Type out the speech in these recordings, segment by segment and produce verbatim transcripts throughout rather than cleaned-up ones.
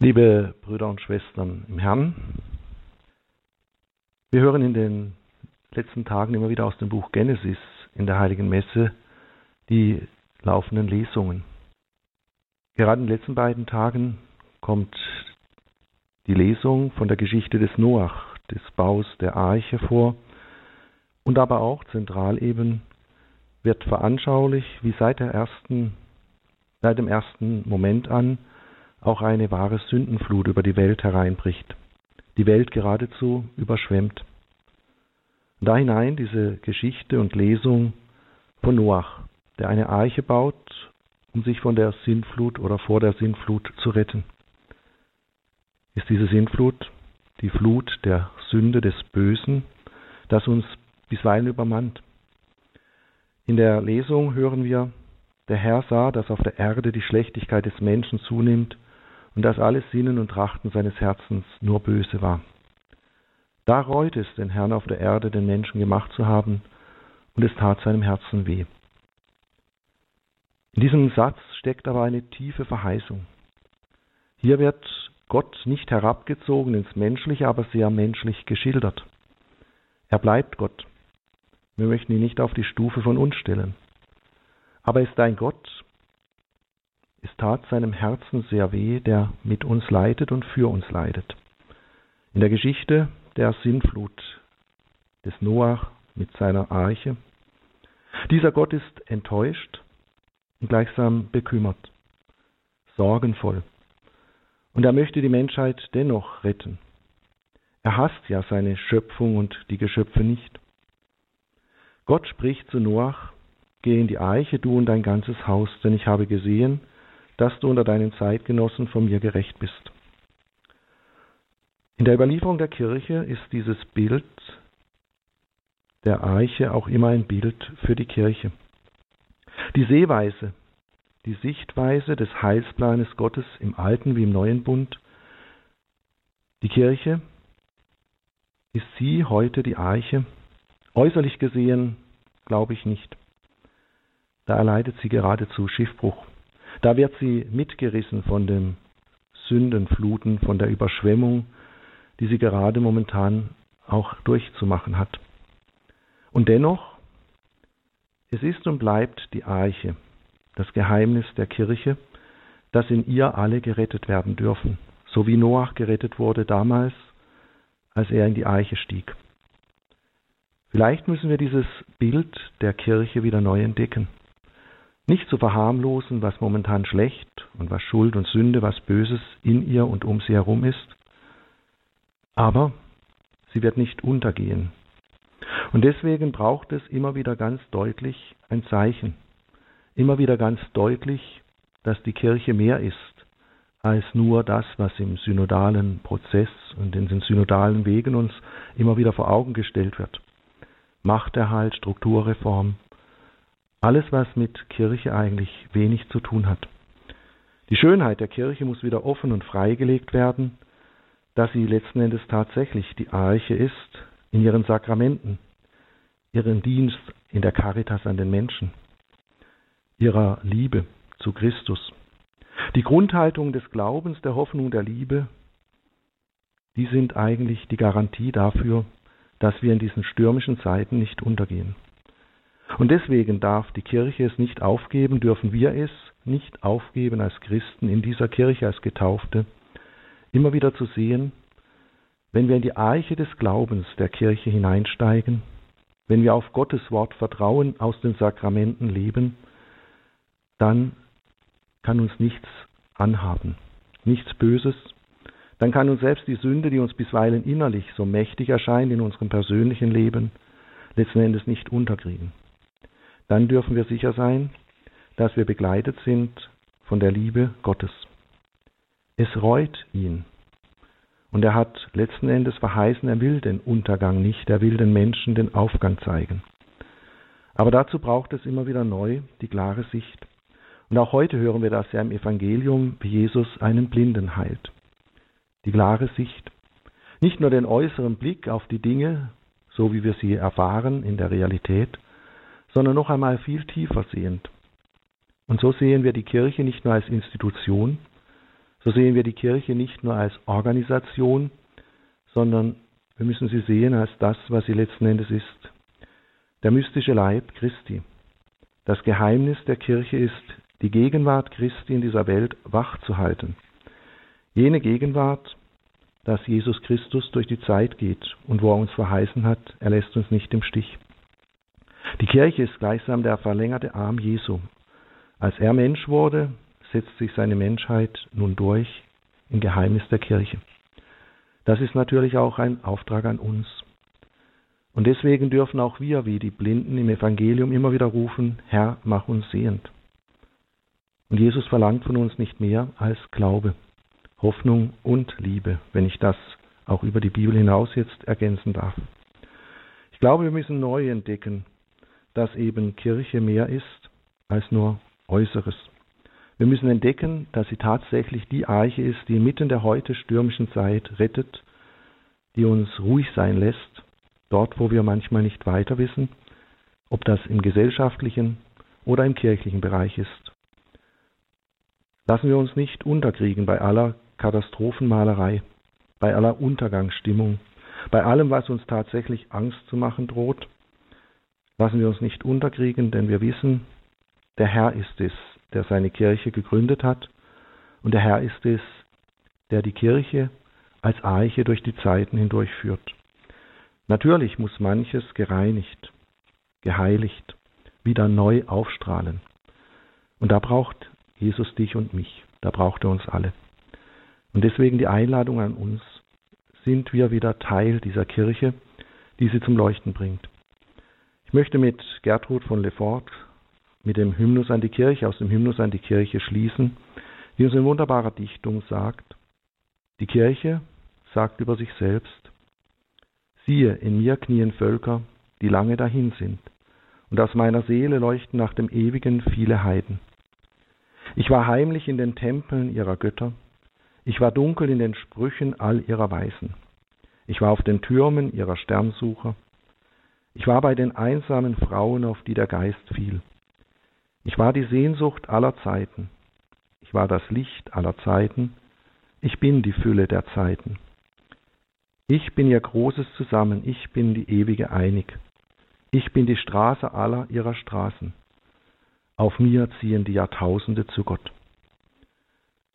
Liebe Brüder und Schwestern im Herrn, wir hören in den letzten Tagen immer wieder aus dem Buch Genesis in der Heiligen Messe die laufenden Lesungen. Gerade in den letzten beiden Tagen kommt die Lesung von der Geschichte des Noach, des Baus der Arche vor und aber auch zentral eben wird veranschaulich, wie seit, der ersten, seit dem ersten Moment an auch eine wahre Sündenflut über die Welt hereinbricht, die Welt geradezu überschwemmt. Und da hinein diese Geschichte und Lesung von Noach, der eine Arche baut, um sich von der Sintflut oder vor der Sintflut zu retten. Ist diese Sintflut die Flut der Sünde des Bösen, das uns bisweilen übermannt? In der Lesung hören wir, der Herr sah, dass auf der Erde die Schlechtigkeit des Menschen zunimmt und dass alles Sinnen und Trachten seines Herzens nur böse war. Da reut es den Herrn auf der Erde, den Menschen gemacht zu haben, und es tat seinem Herzen weh. In diesem Satz steckt aber eine tiefe Verheißung. Hier wird Gott nicht herabgezogen ins Menschliche, aber sehr menschlich geschildert. Er bleibt Gott. Wir möchten ihn nicht auf die Stufe von uns stellen. Aber ist ein Gott, es tat seinem Herzen sehr weh, der mit uns leidet und für uns leidet. In der Geschichte der Sintflut des Noach mit seiner Arche. Dieser Gott ist enttäuscht und gleichsam bekümmert, sorgenvoll. Und er möchte die Menschheit dennoch retten. Er hasst ja seine Schöpfung und die Geschöpfe nicht. Gott spricht zu Noach: Geh in die Eiche, du und dein ganzes Haus, denn ich habe gesehen, dass du unter deinen Zeitgenossen von mir gerecht bist. In der Überlieferung der Kirche ist dieses Bild der Eiche auch immer ein Bild für die Kirche. Die Sehweise, die Sichtweise des Heilsplanes Gottes im Alten wie im Neuen Bund, die Kirche, ist sie heute die Eiche? Äußerlich gesehen glaube ich nicht. Da erleidet sie geradezu Schiffbruch. Da wird sie mitgerissen von den Sündenfluten, von der Überschwemmung, die sie gerade momentan auch durchzumachen hat. Und dennoch, es ist und bleibt die Arche, das Geheimnis der Kirche, dass in ihr alle gerettet werden dürfen, so wie Noach gerettet wurde damals, als er in die Arche stieg. Vielleicht müssen wir dieses Bild der Kirche wieder neu entdecken. Nicht zu verharmlosen, was momentan schlecht und was Schuld und Sünde, was Böses in ihr und um sie herum ist. Aber sie wird nicht untergehen. Und deswegen braucht es immer wieder ganz deutlich ein Zeichen. Immer wieder ganz deutlich, dass die Kirche mehr ist als nur das, was im synodalen Prozess und in den synodalen Wegen uns immer wieder vor Augen gestellt wird. Machterhalt, Strukturreform. Alles, was mit Kirche eigentlich wenig zu tun hat. Die Schönheit der Kirche muss wieder offen und freigelegt werden, dass sie letzten Endes tatsächlich die Arche ist in ihren Sakramenten, ihren Dienst in der Caritas an den Menschen, ihrer Liebe zu Christus. Die Grundhaltung des Glaubens, der Hoffnung, der Liebe, die sind eigentlich die Garantie dafür, dass wir in diesen stürmischen Zeiten nicht untergehen. Und deswegen darf die Kirche es nicht aufgeben, dürfen wir es nicht aufgeben als Christen in dieser Kirche, als Getaufte, immer wieder zu sehen, wenn wir in die Arche des Glaubens der Kirche hineinsteigen, wenn wir auf Gottes Wort vertrauen, aus den Sakramenten leben, dann kann uns nichts anhaben, nichts Böses. Dann kann uns selbst die Sünde, die uns bisweilen innerlich so mächtig erscheint in unserem persönlichen Leben, letzten Endes nicht unterkriegen. Dann dürfen wir sicher sein, dass wir begleitet sind von der Liebe Gottes. Es reut ihn. Und er hat letzten Endes verheißen, er will den Untergang nicht, er will den Menschen den Aufgang zeigen. Aber dazu braucht es immer wieder neu die klare Sicht. Und auch heute hören wir das ja im Evangelium, wie Jesus einen Blinden heilt. Die klare Sicht. Nicht nur den äußeren Blick auf die Dinge, so wie wir sie erfahren in der Realität, sondern noch einmal viel tiefer sehend. Und so sehen wir die Kirche nicht nur als Institution, So sehen wir die Kirche nicht nur als Organisation, sondern wir müssen sie sehen als das, was sie letzten Endes ist. Der mystische Leib Christi. Das Geheimnis der Kirche ist, die Gegenwart Christi in dieser Welt wachzuhalten. Jene Gegenwart, dass Jesus Christus durch die Zeit geht und wo er uns verheißen hat, er lässt uns nicht im Stich. Die Kirche ist gleichsam der verlängerte Arm Jesu. Als er Mensch wurde, setzt sich seine Menschheit nun durch im Geheimnis der Kirche. Das ist natürlich auch ein Auftrag an uns. Und deswegen dürfen auch wir, wie die Blinden im Evangelium, immer wieder rufen, Herr, mach uns sehend. Und Jesus verlangt von uns nicht mehr als Glaube, Hoffnung und Liebe, wenn ich das auch über die Bibel hinaus jetzt ergänzen darf. Ich glaube, wir müssen neu entdecken, dass eben Kirche mehr ist als nur Äußeres. Wir müssen entdecken, dass sie tatsächlich die Arche ist, die mitten der heute stürmischen Zeit rettet, die uns ruhig sein lässt, dort wo wir manchmal nicht weiter wissen, ob das im gesellschaftlichen oder im kirchlichen Bereich ist. Lassen wir uns nicht unterkriegen bei aller Katastrophenmalerei, bei aller Untergangsstimmung, bei allem, was uns tatsächlich Angst zu machen droht. Lassen wir uns nicht unterkriegen, denn wir wissen, der Herr ist es, der seine Kirche gegründet hat, und der Herr ist es, der die Kirche als Arche durch die Zeiten hindurch führt. Natürlich muss manches gereinigt, geheiligt, wieder neu aufstrahlen. Und da braucht Jesus dich und mich, da braucht er uns alle. Und deswegen die Einladung an uns, sind wir wieder Teil dieser Kirche, die sie zum Leuchten bringt. Ich möchte mit Gertrud von Lefort, mit dem Hymnus an die Kirche, aus dem Hymnus an die Kirche schließen, die uns in wunderbarer Dichtung sagt, die Kirche sagt über sich selbst, siehe, in mir knien Völker, die lange dahin sind, und aus meiner Seele leuchten nach dem Ewigen viele Heiden. Ich war heimlich in den Tempeln ihrer Götter, ich war dunkel in den Sprüchen all ihrer Weisen, ich war auf den Türmen ihrer Sternsucher, ich war bei den einsamen Frauen, auf die der Geist fiel. Ich war die Sehnsucht aller Zeiten, ich war das Licht aller Zeiten, ich bin die Fülle der Zeiten. Ich bin ihr Großes zusammen, ich bin die ewige Einig, ich bin die Straße aller ihrer Straßen. Auf mir ziehen die Jahrtausende zu Gott.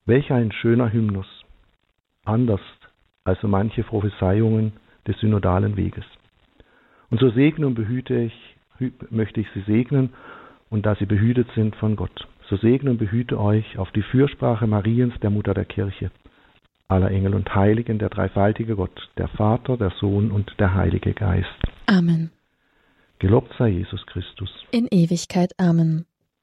Welch ein schöner Hymnus, anders als so manche Prophezeiungen des synodalen Weges. Und so segne und behüte ich, möchte ich sie segnen, und da sie behütet sind von Gott. So segne und behüte euch auf die Fürsprache Mariens, der Mutter der Kirche, aller Engel und Heiligen, der dreifaltige Gott, der Vater, der Sohn und der Heilige Geist. Amen. Gelobt sei Jesus Christus. In Ewigkeit. Amen.